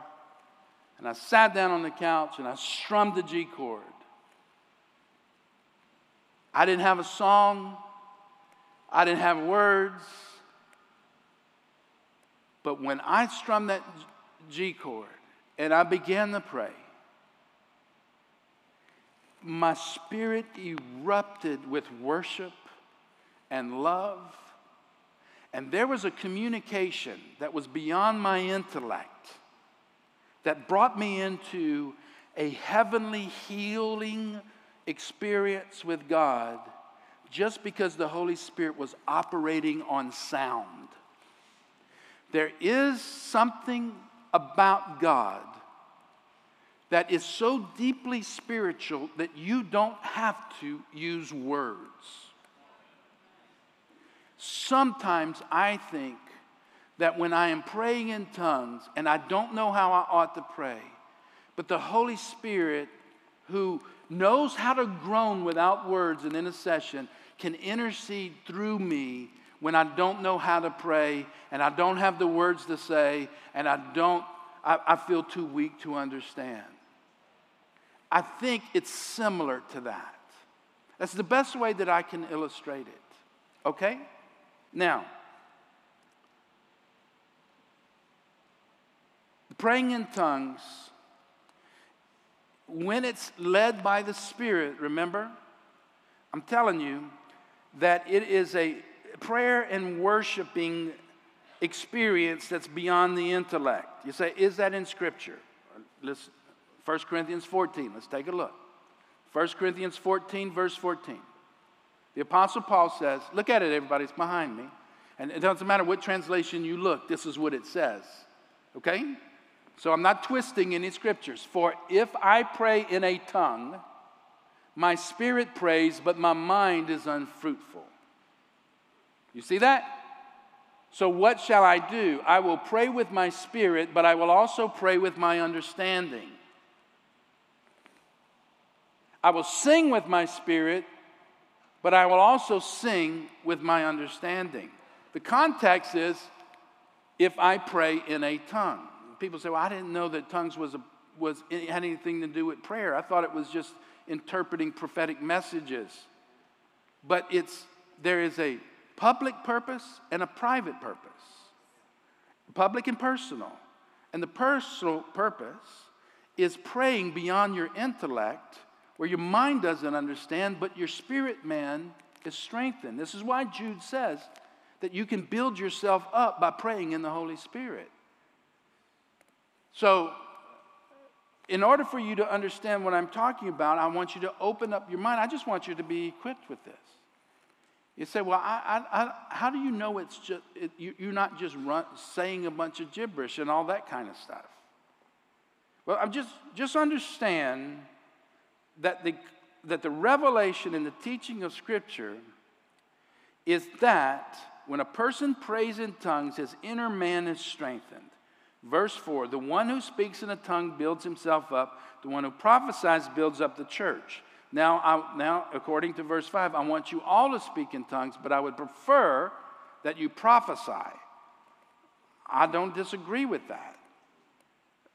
and I sat down on the couch, and I strummed the G chord. I didn't have a song. I didn't have words. But when I strummed that G chord and I began to pray, my spirit erupted with worship and love. And there was a communication that was beyond my intellect that brought me into a heavenly healing experience with God, just because the Holy Spirit was operating on sound. There is something about God that is so deeply spiritual that you don't have to use words. Sometimes I think that when I am praying in tongues and I don't know how I ought to pray, but the Holy Spirit, who knows how to groan without words in intercession, can intercede through me when I don't know how to pray and I don't have the words to say and I feel too weak to understand. I think it's similar to that. That's the best way that I can illustrate it. Okay? Now, praying in tongues, when it's led by the Spirit, remember, I'm telling you that it is a prayer and worshiping experience that's beyond the intellect. You say, is that in Scripture? Listen, 1 Corinthians 14. Let's take a look. 1 Corinthians 14, verse 14. The Apostle Paul says, look at it, everybody. It's behind me. And it doesn't matter what translation you look. This is what it says. Okay? So I'm not twisting any Scriptures. For if I pray in a tongue, my spirit prays, but my mind is unfruitful. You see that? So what shall I do? I will pray with my spirit, but I will also pray with my understanding. I will sing with my spirit, but I will also sing with my understanding. The context is if I pray in a tongue. People say, well, I didn't know that tongues had anything to do with prayer. I thought it was just interpreting prophetic messages. But there is a public purpose and a private purpose. Public and personal. And the personal purpose is praying beyond your intellect, where your mind doesn't understand, but your spirit man is strengthened. This is why Jude says that you can build yourself up by praying in the Holy Spirit. So, in order for you to understand what I'm talking about, I want you to open up your mind. I just want you to be equipped with this. You say, well, how do you know it's just, you're not just saying a bunch of gibberish and all that kind of stuff? Well, I'm just understand that the revelation and the teaching of Scripture is that when a person prays in tongues, his inner man is strengthened. Verse 4, the one who speaks in a tongue builds himself up. The one who prophesies builds up the church. Now, according to verse 5, I want you all to speak in tongues, but I would prefer that you prophesy. I don't disagree with that.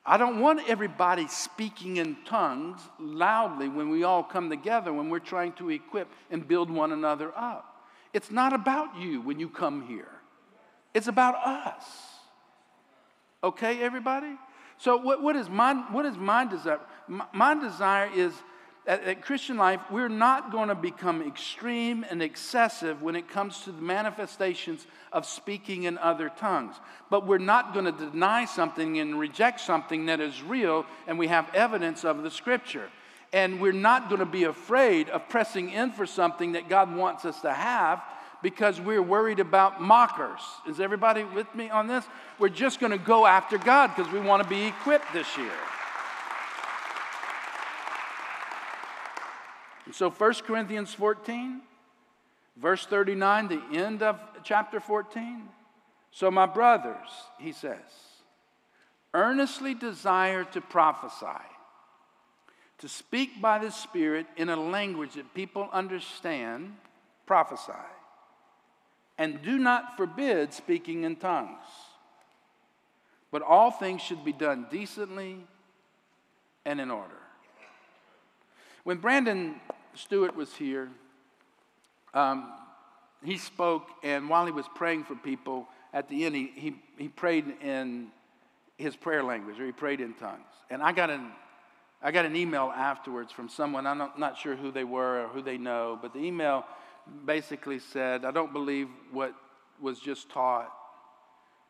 I don't want everybody speaking in tongues loudly when we all come together, when we're trying to equip and build one another up. It's not about you when you come here. It's about us. Okay, everybody? So what is my desire? My desire is, at Christian Life, we're not going to become extreme and excessive when it comes to the manifestations of speaking in other tongues. But we're not going to deny something and reject something that is real, and we have evidence of the Scripture. And we're not going to be afraid of pressing in for something that God wants us to have because we're worried about mockers. Is everybody with me on this? We're just going to go after God because we want to be equipped this year. So 1 Corinthians 14, verse 39, the end of chapter 14. So my brothers, he says, earnestly desire to prophesy, to speak by the Spirit in a language that people understand, prophesy, and do not forbid speaking in tongues. But all things should be done decently and in order. When Brandon Stewart was here, he spoke, and while he was praying for people, at the end he prayed in his prayer language, or he prayed in tongues. And I got an email afterwards from someone, I'm not sure who they were or who they know, but the email basically said, I don't believe what was just taught,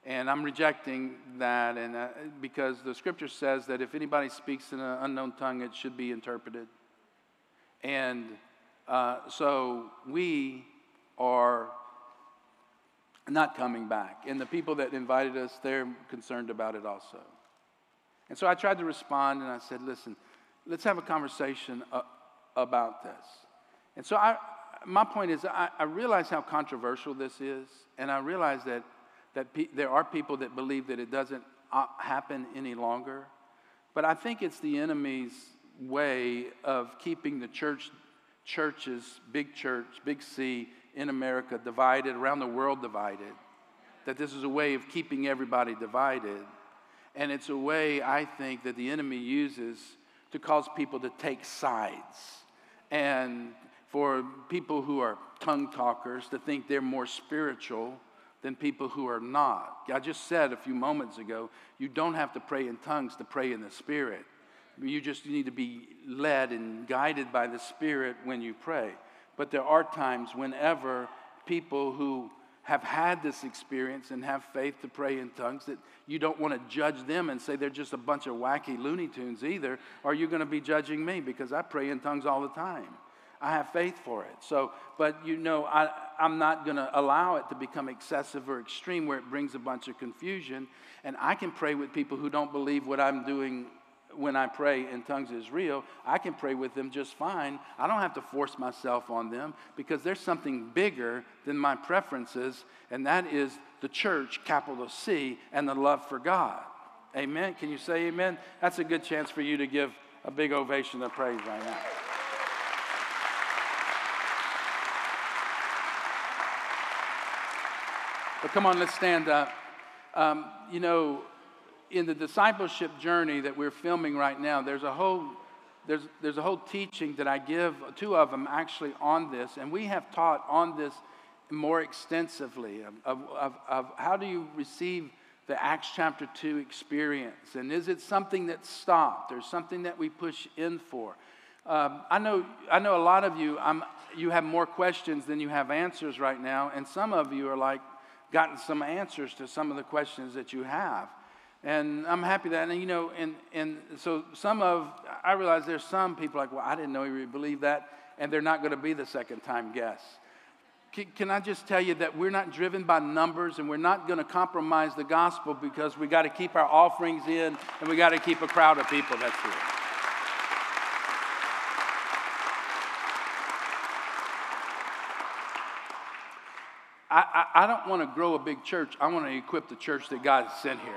and I'm rejecting that, and because the Scripture says that if anybody speaks in an unknown tongue, it should be interpreted. And so we are not coming back. And the people that invited us, they're concerned about it also. And so I tried to respond, and I said, listen, let's have a conversation about this. And so my point is I realize how controversial this is, and I realize that there are people that believe that it doesn't happen any longer. But I think it's the enemy's way of keeping the churches, big church, big C, in America divided, around the world divided, that this is a way of keeping everybody divided. And it's a way, I think, that the enemy uses to cause people to take sides, and for people who are tongue talkers to think they're more spiritual than people who are not. I just said a few moments ago, you don't have to pray in tongues to pray in the Spirit. You just need to be led and guided by the Spirit when you pray. But there are times whenever people who have had this experience and have faith to pray in tongues that you don't want to judge them and say they're just a bunch of wacky Looney Tunes either. Are you going to be judging me? Because I pray in tongues all the time. I have faith for it. So, but you know, I'm not going to allow it to become excessive or extreme where it brings a bunch of confusion. And I can pray with people who don't believe what I'm doing when I pray in tongues is real. I can pray with them just fine. I don't have to force myself on them, because there's something bigger than my preferences, and that is the church, capital C, and the love for God. Amen? Can you say amen? That's a good chance for you to give a big ovation of praise right now. But come on, let's stand up. You know, in the discipleship journey that we're filming right now, there's a whole teaching that I give, two of them actually, on this, and we have taught on this more extensively of how do you receive the Acts chapter 2 experience, and is it something that's stopped or something that we push in for? I know a lot of you, you have more questions than you have answers right now, and some of you are like gotten some answers to some of the questions that you have. And I'm happy that, and you know, and so I realize there's some people like, well, I didn't know he really believed that, and they're not going to be the second time guests. Can I just tell you that we're not driven by numbers, and we're not going to compromise the gospel because we got to keep our offerings in, and we got to keep a crowd of people that's here. I don't want to grow a big church. I want to equip the church that God has sent here.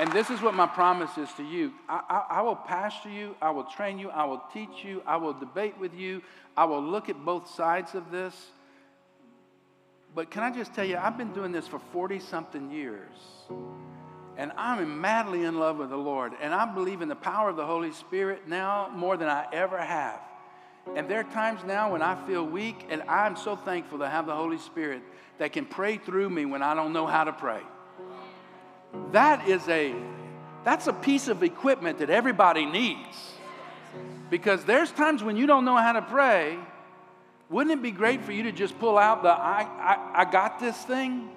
And this is what my promise is to you. I will pastor you. I will train you. I will teach you. I will debate with you. I will look at both sides of this. But can I just tell you, I've been doing this for 40-something years. And I'm madly in love with the Lord. And I believe in the power of the Holy Spirit now more than I ever have. And there are times now when I feel weak, and I'm so thankful to have the Holy Spirit that can pray through me when I don't know how to pray. That's a piece of equipment that everybody needs, because there's times when you don't know how to pray. Wouldn't it be great for you to just pull out the I got this thing,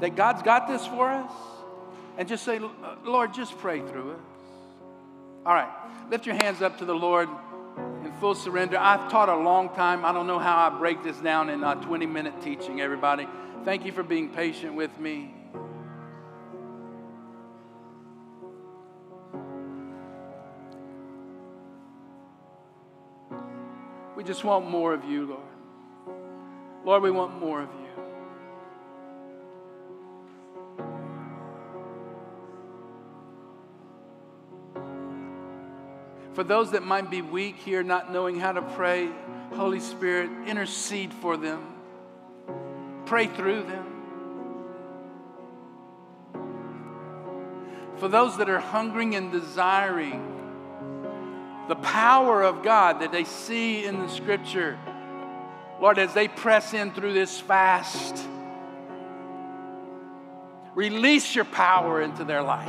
that God's got this for us, and just say, Lord, just pray through us. All right, lift your hands up to the Lord in full surrender. I've taught a long time. I don't know how I break this down in a 20-minute teaching, everybody. Thank you for being patient with me. We just want more of you, Lord. Lord, we want more of you. For those that might be weak here, not knowing how to pray, Holy Spirit, intercede for them. Pray through them. For those that are hungering and desiring the power of God that they see in the Scripture, Lord, as they press in through this fast, release your power into their life.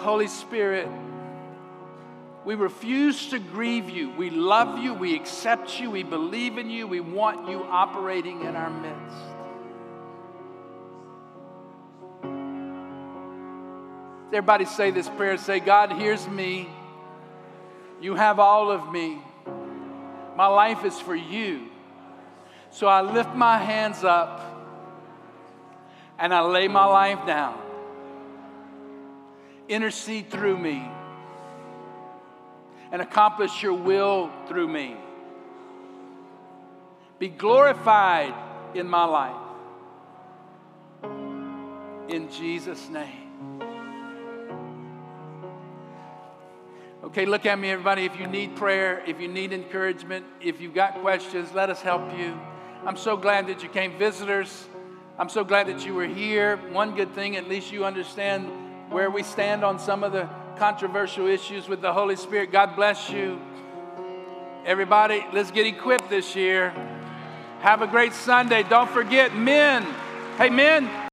Holy Spirit, we refuse to grieve you. We love you. We accept you. We believe in you. We want you operating in our midst. Everybody say this prayer. Say, God hears me. You have all of me. My life is for you. So I lift my hands up and I lay my life down. Intercede through me and accomplish your will through me. Be glorified in my life. In Jesus' name. Okay, look at me, everybody. If you need prayer, if you need encouragement, if you've got questions, let us help you. I'm so glad that you came. Visitors, I'm so glad that you were here. One good thing, at least you understand where we stand on some of the controversial issues with the Holy Spirit. God bless you. Everybody, let's get equipped this year. Have a great Sunday. Don't forget, men. Hey, men.